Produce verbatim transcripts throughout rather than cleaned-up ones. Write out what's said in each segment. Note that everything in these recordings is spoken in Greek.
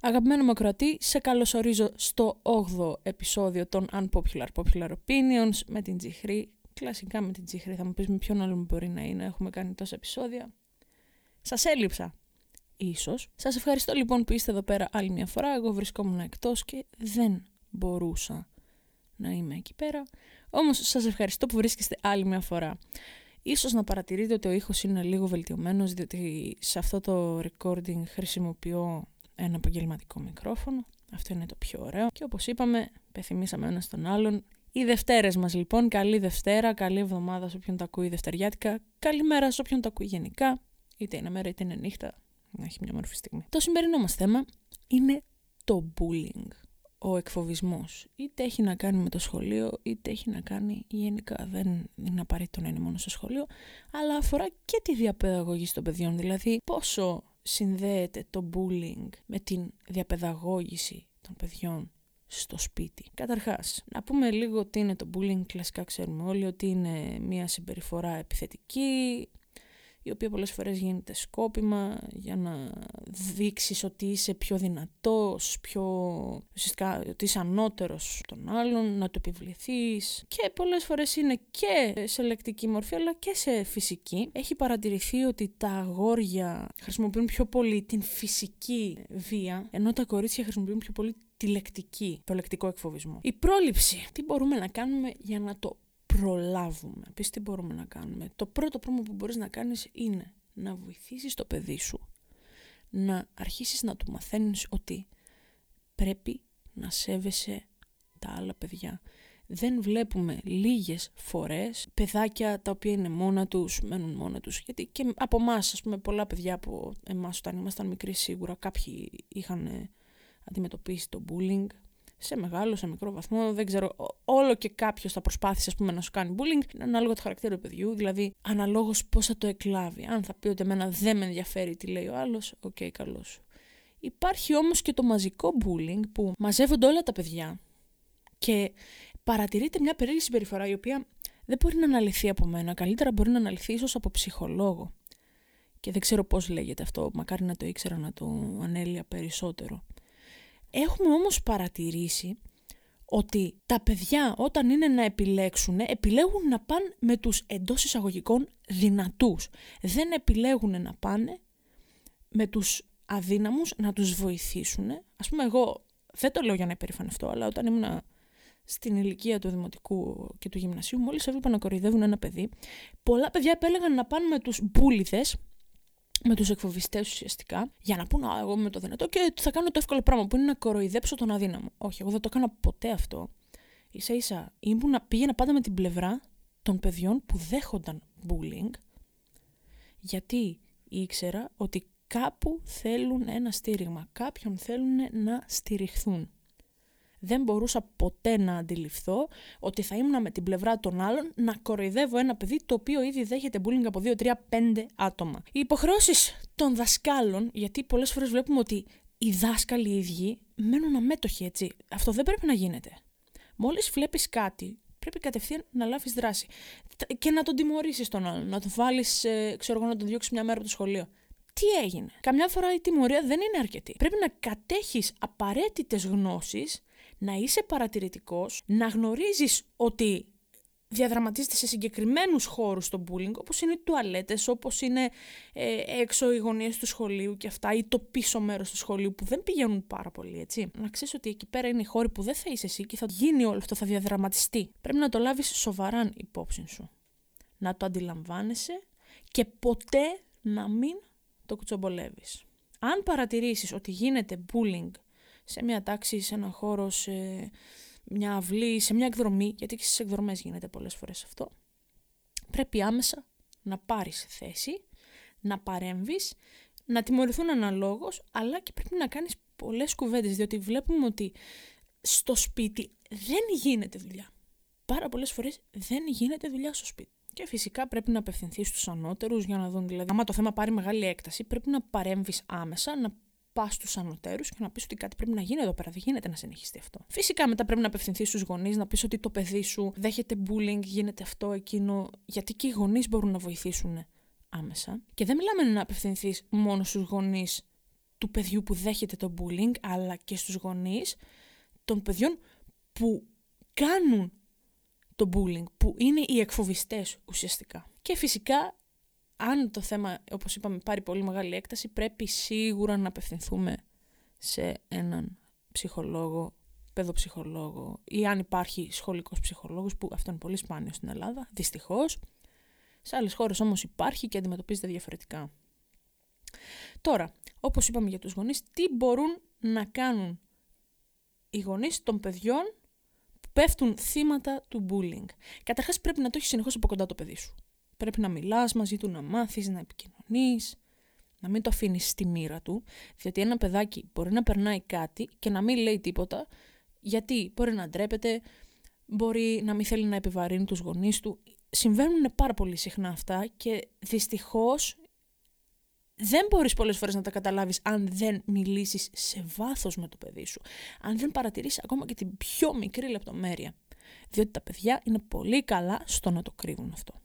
Αγαπημένο μου ακροατή, σε καλωσορίζω στο όγδοο επεισόδιο των Unpopular Popular Opinions με την G. Hry. Κλασικά με την G. Hry, θα μου πεις με ποιον άλλο μπορεί να είναι, έχουμε κάνει τόσα επεισόδια. Σας έλειψα, ίσως. Σας ευχαριστώ λοιπόν που είστε εδώ πέρα άλλη μια φορά. Εγώ βρισκόμουν εκτός και δεν μπορούσα να είμαι εκεί πέρα. Όμως σας ευχαριστώ που βρίσκεστε άλλη μια φορά. Ίσως να παρατηρείτε ότι ο ήχος είναι λίγο βελτιωμένος, διότι σε αυτό το recording χρησιμοποιώ ένα επαγγελματικό μικρόφωνο. Αυτό είναι το πιο ωραίο. Και όπως είπαμε, πεθυμίσαμε ένας τον άλλον. Οι Δευτέρες μας λοιπόν. Καλή Δευτέρα, καλή εβδομάδα σε όποιον τα ακούει δευτεριάτικα. Καλημέρα σε όποιον τα ακούει γενικά. Είτε είναι μέρα είτε είναι νύχτα. Να έχει μια μορφή στιγμή. Το σημερινό μας θέμα είναι το bullying. Ο εκφοβισμός. Είτε έχει να κάνει με το σχολείο, είτε έχει να κάνει γενικά. Δεν είναι απαραίτητο να είναι μόνο στο σχολείο, αλλά αφορά και τη διαπαιδαγωγή των παιδιών. Δηλαδή, πόσο συνδέεται το bullying με την διαπαιδαγώγηση των παιδιών στο σπίτι. Καταρχάς, να πούμε λίγο τι είναι το bullying. Κλασικά ξέρουμε όλοι ότι είναι μια συμπεριφορά επιθετική, η οποία πολλές φορές γίνεται σκόπιμα για να δείξεις ότι είσαι πιο δυνατός, πιο ουσιαστικά ότι είσαι ανώτερος των άλλων, να το επιβληθείς. Και πολλές φορές είναι και σε λεκτική μορφή αλλά και σε φυσική. Έχει παρατηρηθεί ότι τα αγόρια χρησιμοποιούν πιο πολύ την φυσική βία, ενώ τα κορίτσια χρησιμοποιούν πιο πολύ τη λεκτική, το λεκτικό εκφοβισμό. Η πρόληψη. Τι μπορούμε να κάνουμε για να το προλάβουμε? Επίσης, τι μπορούμε να κάνουμε? Το πρώτο πράγμα που μπορείς να κάνεις είναι να βοηθήσεις το παιδί σου, να αρχίσεις να του μαθαίνεις ότι πρέπει να σέβεσαι τα άλλα παιδιά. Δεν βλέπουμε λίγες φορές παιδάκια τα οποία είναι μόνα τους, μένουν μόνα τους. Γιατί και από εμάς, ας πούμε, πολλά παιδιά από εμάς όταν ήμασταν μικροί σίγουρα κάποιοι είχαν αντιμετωπίσει το bullying. Σε μεγάλο, σε μικρό βαθμό, δεν ξέρω, όλο και κάποιος θα προσπάθησε, ας πούμε, να σου κάνει bullying, είναι ανάλογα το χαρακτήριο του παιδιού, δηλαδή αναλόγως πώς θα το εκλάβει. Αν θα πει ότι εμένα δεν με ενδιαφέρει τι λέει ο άλλος, οκ, okay, καλώς. Υπάρχει όμως και το μαζικό bullying που μαζεύονται όλα τα παιδιά και παρατηρείται μια περίεργη συμπεριφορά η οποία δεν μπορεί να αναλυθεί από μένα, καλύτερα μπορεί να αναλυθεί ίσως από ψυχολόγο. Και δεν ξέρω πώς λέγεται αυτό, μακάρι να το ήξερα να το ανέλυα περισσότερο. Έχουμε όμως παρατηρήσει ότι τα παιδιά όταν είναι να επιλέξουν, επιλέγουν να πάνε με τους εντός εισαγωγικών δυνατούς. Δεν επιλέγουν να πάνε με τους αδύναμους να τους βοηθήσουν. Ας πούμε, εγώ δεν το λέω για να υπερηφανευτώ, αλλά όταν ήμουν στην ηλικία του δημοτικού και του γυμνασίου, μόλις έβλεπα να κοροϊδεύουν ένα παιδί, πολλά παιδιά επέλεγαν να πάνε με τους μπούλιδες, με τους εκφοβιστές ουσιαστικά, για να πούνε εγώ είμαι το δυνατό και θα κάνω το εύκολο πράγμα που είναι να κοροϊδέψω τον αδύναμο. Όχι, εγώ δεν το έκανα ποτέ αυτό. Ίσα ίσα ήμουνα, πήγαινα πάντα με την πλευρά των παιδιών που δέχονταν bullying, γιατί ήξερα ότι κάπου θέλουν ένα στήριγμα, κάποιον θέλουν να στηριχθούν. Δεν μπορούσα ποτέ να αντιληφθώ ότι θα ήμουν με την πλευρά των άλλων να κοροϊδεύω ένα παιδί το οποίο ήδη δέχεται bullying από δύο, τρία, πέντε άτομα. Οι υποχρεώσεις των δασκάλων, γιατί πολλές φορές βλέπουμε ότι οι δάσκαλοι οι ίδιοι μένουν αμέτωχοι, έτσι. Αυτό δεν πρέπει να γίνεται. Μόλις βλέπεις κάτι, πρέπει κατευθείαν να λάβεις δράση και να τον τιμωρήσεις τον άλλον, να τον βάλεις, ε, ξέρω εγώ, να τον διώξεις μια μέρα από το σχολείο. Τι έγινε? Καμιά φορά η τιμωρία δεν είναι αρκετή. Πρέπει να κατέχεις απαραίτητες γνώσεις, να είσαι παρατηρητικός, να γνωρίζεις ότι διαδραματίζεται σε συγκεκριμένους χώρους το bullying, όπως είναι οι τουαλέτες, όπως είναι ε, έξω οι γωνίες του σχολείου και αυτά, ή το πίσω μέρος του σχολείου που δεν πηγαίνουν πάρα πολύ, έτσι. Να ξέρεις ότι εκεί πέρα είναι οι χώροι που δεν θα είσαι εσύ και θα γίνει όλο αυτό, θα διαδραματιστεί. Πρέπει να το λάβεις σοβαρά υπόψη σου. Να το αντιλαμβάνεσαι και ποτέ να μην το κουτσομπολεύεις. Αν παρατηρήσεις ότι γίνεται bullying σε μια τάξη, σε έναν χώρο, σε μια αυλή, σε μια εκδρομή, γιατί και στις εκδρομές γίνεται πολλές φορές αυτό, πρέπει άμεσα να πάρεις θέση, να παρέμβεις, να τιμωρηθούν αναλόγως, αλλά και πρέπει να κάνεις πολλές κουβέντες, διότι βλέπουμε ότι στο σπίτι δεν γίνεται δουλειά. Πάρα πολλές φορές δεν γίνεται δουλειά στο σπίτι. Και φυσικά πρέπει να απευθυνθεί στους ανώτερους για να δουν, δηλαδή, άμα το θέμα πάρει μεγάλη έκταση, πρέπει να παρέμβεις άμεσα, να πας στους ανωτέρους και να πεις ότι κάτι πρέπει να γίνει εδώ πέρα, δεν γίνεται να συνεχιστεί αυτό. Φυσικά μετά πρέπει να απευθυνθείς στους γονείς, να πεις ότι το παιδί σου δέχεται bullying, γίνεται αυτό, εκείνο, γιατί και οι γονείς μπορούν να βοηθήσουν άμεσα. Και δεν μιλάμε να απευθυνθείς μόνο στους γονείς του παιδιού που δέχεται το bullying, αλλά και στους γονείς των παιδιών που κάνουν το bullying, που είναι οι εκφοβιστές ουσιαστικά. Και φυσικά, αν το θέμα, όπως είπαμε, πάρει πολύ μεγάλη έκταση, πρέπει σίγουρα να απευθυνθούμε σε έναν ψυχολόγο, παιδοψυχολόγο, ή αν υπάρχει σχολικός ψυχολόγος, που αυτό είναι πολύ σπάνιο στην Ελλάδα, δυστυχώς. Σε άλλες χώρες όμως υπάρχει και αντιμετωπίζεται διαφορετικά. Τώρα, όπως είπαμε για τους γονείς, τι μπορούν να κάνουν οι γονείς των παιδιών που πέφτουν θύματα του bullying. Καταρχάς πρέπει να το έχεις συνεχώς από κοντά το παιδί σου. Πρέπει να μιλάς μαζί του, να μάθεις, να επικοινωνείς, να μην το αφήνεις στη μοίρα του, διότι ένα παιδάκι μπορεί να περνάει κάτι και να μην λέει τίποτα, γιατί μπορεί να ντρέπεται, μπορεί να μην θέλει να επιβαρύνει τους γονείς του. Συμβαίνουν πάρα πολύ συχνά αυτά και δυστυχώς δεν μπορείς πολλές φορές να τα καταλάβεις αν δεν μιλήσεις σε βάθος με το παιδί σου, αν δεν παρατηρήσεις ακόμα και την πιο μικρή λεπτομέρεια, διότι τα παιδιά είναι πολύ καλά στο να το κρύβουν αυτό.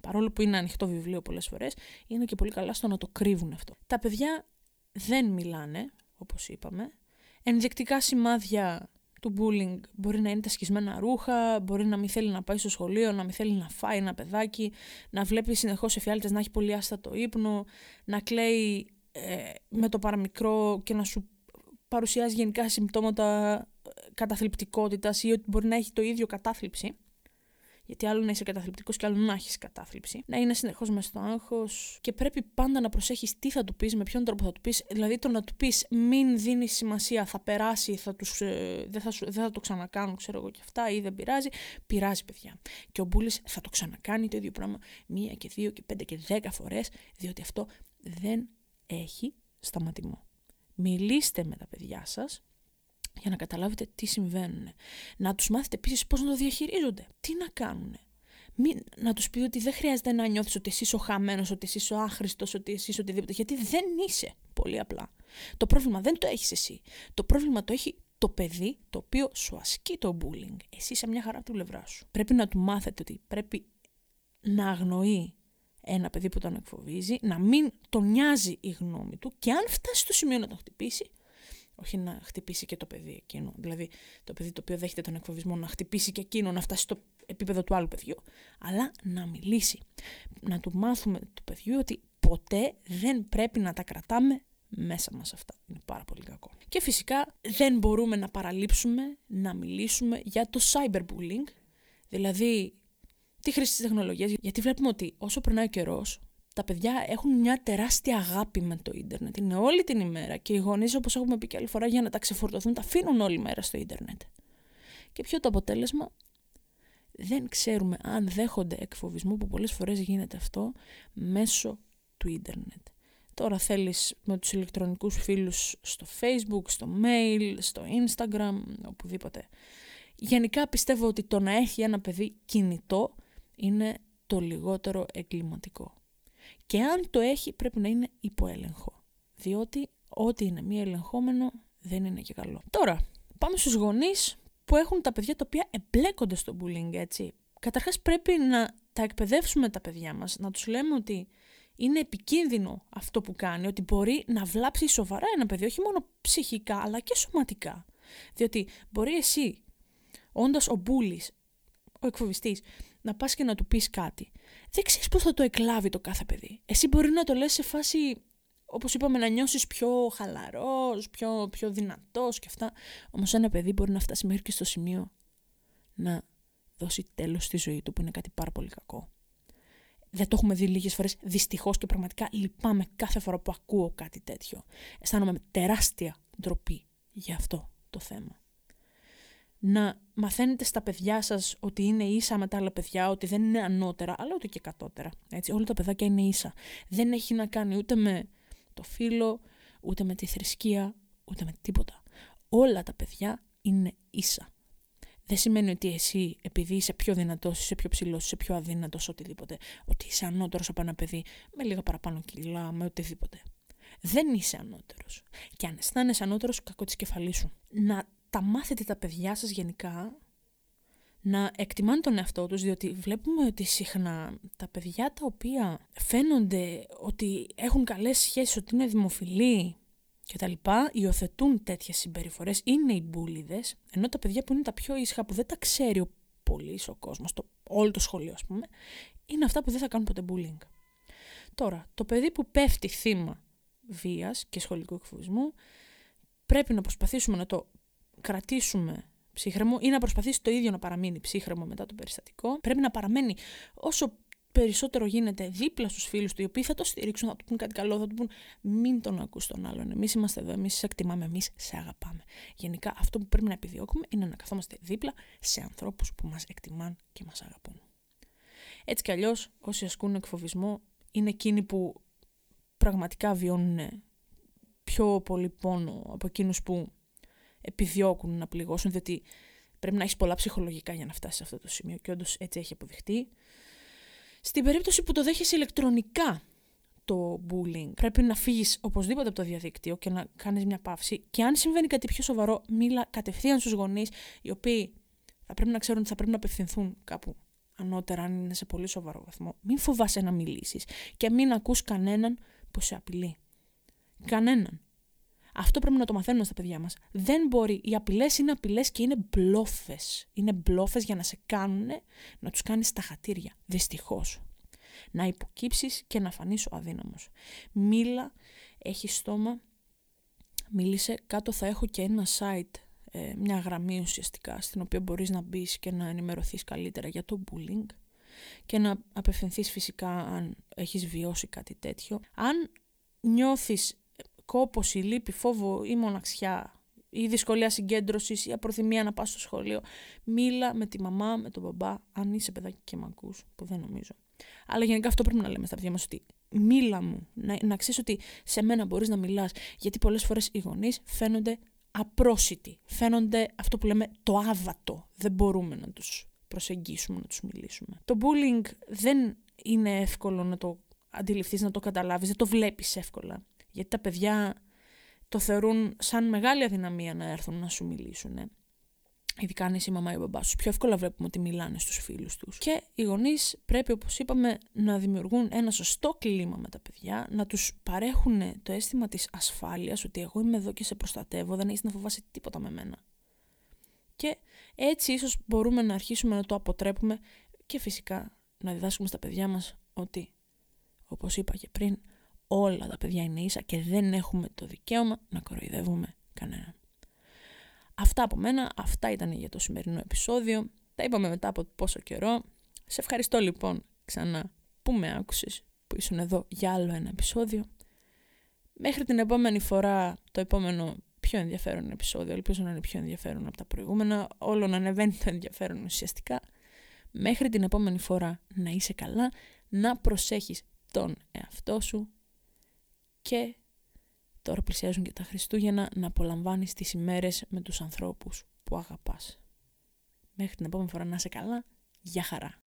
Παρόλο που είναι ανοιχτό βιβλίο πολλές φορές, είναι και πολύ καλά στο να το κρύβουν αυτό. Τα παιδιά δεν μιλάνε, όπως είπαμε. Ενδεικτικά σημάδια του bullying μπορεί να είναι τα σκισμένα ρούχα, μπορεί να μην θέλει να πάει στο σχολείο, να μην θέλει να φάει ένα παιδάκι, να βλέπει συνεχώς εφιάλτες, να έχει πολύ άστατο ύπνο, να κλαίει ε, με το παραμικρό και να σου παρουσιάζει γενικά συμπτώματα καταθλιπτικότητας ή ότι μπορεί να έχει το ίδιο κατάθλιψη. Γιατί άλλο να είσαι καταθλιπτικός και άλλο να έχεις κατάθλιψη. Να είναι συνεχώς μες στο άγχος και πρέπει πάντα να προσέχεις τι θα του πεις, με ποιον τρόπο θα του πεις. Δηλαδή το να του πεις μην δίνεις σημασία, θα περάσει, θα τους, ε, δεν, θα σου, δεν θα το ξανακάνουν, ξέρω εγώ και αυτά, ή δεν πειράζει. Πειράζει, παιδιά. Και ο μπούλης θα το ξανακάνει το ίδιο πράγμα μία και δύο και πέντε και δέκα φορές, διότι αυτό δεν έχει σταματημό. Μιλήστε με τα παιδιά σας, για να καταλάβετε τι συμβαίνουν. Να τους μάθετε επίσης πώς να το διαχειρίζονται. Τι να κάνουν. Μην, να τους πείτε ότι δεν χρειάζεται να νιώθεις ότι εσύ είσαι ο χαμένος, ότι εσύ είσαι ο άχρηστος, ότι εσύ είσαι οτιδήποτε. Γιατί δεν είσαι. Πολύ απλά. Το πρόβλημα δεν το έχεις εσύ. Το πρόβλημα το έχει το παιδί το οποίο σου ασκεί το bullying. Εσύ είσαι μια χαρά από την πλευρά σου. Πρέπει να του μάθετε ότι πρέπει να αγνοεί ένα παιδί που τον εκφοβίζει, να μην τον νοιάζει η γνώμη του και αν φτάσει στο σημείο να τον χτυπήσει. Όχι να χτυπήσει και το παιδί εκείνο. Δηλαδή, το παιδί το οποίο δέχεται τον εκφοβισμό να χτυπήσει και εκείνο, να φτάσει στο επίπεδο του άλλου παιδιού. Αλλά να μιλήσει. Να του μάθουμε του παιδιού ότι ποτέ δεν πρέπει να τα κρατάμε μέσα μας αυτά. Είναι πάρα πολύ κακό. Και φυσικά δεν μπορούμε να παραλείψουμε να μιλήσουμε για το cyberbullying. Δηλαδή, τη χρήση της τεχνολογίας. Γιατί βλέπουμε ότι όσο περνάει ο καιρός, τα παιδιά έχουν μια τεράστια αγάπη με το ίντερνετ. Είναι όλη την ημέρα και οι γονείς, όπως έχουμε πει και άλλη φορά, για να τα ξεφορτωθούν, τα αφήνουν όλη μέρα στο ίντερνετ. Και ποιο το αποτέλεσμα? Δεν ξέρουμε αν δέχονται εκφοβισμό, που πολλές φορές γίνεται αυτό μέσω του ίντερνετ. Τώρα θέλεις με τους ηλεκτρονικούς φίλους στο Facebook, στο mail, στο Instagram, οπουδήποτε. Γενικά πιστεύω ότι το να έχει ένα παιδί κινητό είναι το λιγότερο εγκληματικό. Και αν το έχει πρέπει να είναι υποέλεγχο, διότι ό,τι είναι μη ελεγχόμενο δεν είναι και καλό. Τώρα, πάμε στους γονείς που έχουν τα παιδιά τα οποία εμπλέκονται στο bullying, έτσι. Καταρχάς πρέπει να τα εκπαιδεύσουμε τα παιδιά μας, να τους λέμε ότι είναι επικίνδυνο αυτό που κάνει, ότι μπορεί να βλάψει σοβαρά ένα παιδί, όχι μόνο ψυχικά αλλά και σωματικά. Διότι μπορεί εσύ, όντας ο μπούλης, ο εκφοβιστής, να πας και να του πεις κάτι. Δεν ξέρεις πώς θα το εκλάβει το κάθε παιδί. Εσύ μπορεί να το λες σε φάση, όπως είπαμε, να νιώσεις πιο χαλαρός, πιο, πιο δυνατός και αυτά. Όμως ένα παιδί μπορεί να φτάσει μέχρι και στο σημείο να δώσει τέλος στη ζωή του, που είναι κάτι πάρα πολύ κακό. Δεν το έχουμε δει λίγες φορές, δυστυχώς, και πραγματικά λυπάμαι κάθε φορά που ακούω κάτι τέτοιο. Αισθάνομαι τεράστια ντροπή για αυτό το θέμα. Να μαθαίνετε στα παιδιά σας ότι είναι ίσα με τα άλλα παιδιά, ότι δεν είναι ανώτερα, αλλά ούτε και κατώτερα. Έτσι, όλα τα παιδάκια είναι ίσα. Δεν έχει να κάνει ούτε με το φύλο, ούτε με τη θρησκεία, ούτε με τίποτα. Όλα τα παιδιά είναι ίσα. Δεν σημαίνει ότι εσύ, επειδή είσαι πιο δυνατός, είσαι πιο ψηλός, είσαι πιο αδύνατος, οτιδήποτε, ότι είσαι ανώτερος από ένα παιδί με λίγα παραπάνω κιλά, με οτιδήποτε. Δεν είσαι ανώτερος. Και αν αισθάνεσαι ανώτερος, κακό της κεφαλής σου. Να τα μάθετε τα παιδιά σας γενικά να εκτιμάνε τον εαυτό τους, διότι βλέπουμε ότι συχνά τα παιδιά τα οποία φαίνονται ότι έχουν καλές σχέσεις, ότι είναι δημοφιλή και τα λοιπά, υιοθετούν τέτοιες συμπεριφορές, είναι οι μπούλιδες, ενώ τα παιδιά που είναι τα πιο ήσυχα, που δεν τα ξέρει ο πολύς ο κόσμος, το, όλο το σχολείο ας πούμε, είναι αυτά που δεν θα κάνουν ποτέ bullying. Τώρα, το παιδί που πέφτει θύμα βίας και σχολικού εκφοβισμού, πρέπει να προσπαθήσουμε να το κρατήσουμε ψύχρεμο ή να προσπαθήσει το ίδιο να παραμείνει ψύχρεμο μετά το περιστατικό. Πρέπει να παραμένει όσο περισσότερο γίνεται δίπλα στους φίλους του, οι οποίοι θα το στηρίξουν, θα του πούν κάτι καλό, θα του πούν μην τον ακούς τον άλλον. Εμείς είμαστε εδώ, εμείς σε εκτιμάμε, εμείς σε αγαπάμε. Γενικά αυτό που πρέπει να επιδιώκουμε είναι να καθόμαστε δίπλα σε ανθρώπους που μας εκτιμάν και μας αγαπούν. Έτσι κι αλλιώς, όσοι ασκούν εκφοβισμό είναι εκείνοι που πραγματικά βιώνουν πιο πολύ πόνο από εκείνους που επιδιώκουν να πληγώσουν, διότι πρέπει να έχεις πολλά ψυχολογικά για να φτάσεις σε αυτό το σημείο και όντως έτσι έχει αποδειχτεί. Στην περίπτωση που το δέχεσαι ηλεκτρονικά το bullying, πρέπει να φύγεις οπωσδήποτε από το διαδίκτυο και να κάνεις μια παύση, και αν συμβαίνει κάτι πιο σοβαρό, μίλα κατευθείαν στους γονείς, οι οποίοι θα πρέπει να ξέρουν ότι θα πρέπει να απευθυνθούν κάπου ανώτερα αν είναι σε πολύ σοβαρό βαθμό. Μην φοβάσαι να μιλήσεις και μην ακούς κανέναν που σε απειλεί. Κανέναν. Αυτό πρέπει να το μαθαίνουμε στα παιδιά μας. Δεν μπορεί. Οι απειλές είναι απειλές και είναι μπλόφες. Είναι μπλόφες για να σε κάνουν να τους κάνεις τα χατήρια. Δυστυχώς. Να υποκύψεις και να φανείς ο αδύναμος. Μίλα, έχει στόμα, μίλησε. Κάτω θα έχω και ένα site, μια γραμμή ουσιαστικά, στην οποία μπορείς να μπεις και να ενημερωθείς καλύτερα για το bullying και να απευθυνθείς φυσικά αν έχεις βιώσει κάτι τέτοιο. Αν νιώθεις κόπος ή λύπη, φόβο ή μοναξιά ή δυσκολία συγκέντρωσης ή απροθυμία να πας στο σχολείο, μίλα με τη μαμά, με τον μπαμπά, αν είσαι παιδάκι και μ' ακούς, που δεν νομίζω. Αλλά γενικά αυτό πρέπει να λέμε στα παιδιά μας, ότι μίλα μου, να, να ξέρεις ότι σε μένα μπορείς να μιλάς, γιατί πολλές φορές οι γονείς φαίνονται απρόσιτοι, φαίνονται αυτό που λέμε το άβατο, δεν μπορούμε να τους προσεγγίσουμε, να τους μιλήσουμε. Το bullying δεν είναι εύκολο να το αντιληφθείς, να το καταλάβεις, δεν το βλέπεις εύκολα. Γιατί τα παιδιά το θεωρούν σαν μεγάλη αδυναμία να έρθουν να σου μιλήσουν. Ε. Ειδικά αν είσαι η μαμά ή ο μπαμπάς σου. Πιο εύκολα βλέπουμε ότι μιλάνε στους φίλους τους. Και οι γονείς πρέπει, όπως είπαμε, να δημιουργούν ένα σωστό κλίμα με τα παιδιά, να τους παρέχουν το αίσθημα της ασφάλειας, ότι εγώ είμαι εδώ και σε προστατεύω, δεν έχεις να φοβάσαι τίποτα με μένα. Και έτσι ίσως μπορούμε να αρχίσουμε να το αποτρέπουμε και φυσικά να διδάσκουμε στα παιδιά μας ότι, όπως είπα και πριν, όλα τα παιδιά είναι ίσα και δεν έχουμε το δικαίωμα να κοροϊδεύουμε κανέναν. Αυτά από μένα, αυτά ήταν για το σημερινό επεισόδιο. Τα είπαμε μετά από πόσο καιρό. Σε ευχαριστώ λοιπόν ξανά που με άκουσες, που ήσουν εδώ για άλλο ένα επεισόδιο. Μέχρι την επόμενη φορά, το επόμενο πιο ενδιαφέρον επεισόδιο, ελπίζω να είναι πιο ενδιαφέρον από τα προηγούμενα, όλο να ανεβαίνει το ενδιαφέρον ουσιαστικά. Μέχρι την επόμενη φορά να είσαι καλά, να προσέχεις τον εαυτό σου. Και τώρα πλησιάζουν και τα Χριστούγεννα, να απολαμβάνεις τις ημέρες με τους ανθρώπους που αγαπάς. Μέχρι την επόμενη φορά να είσαι καλά. Γεια χαρά!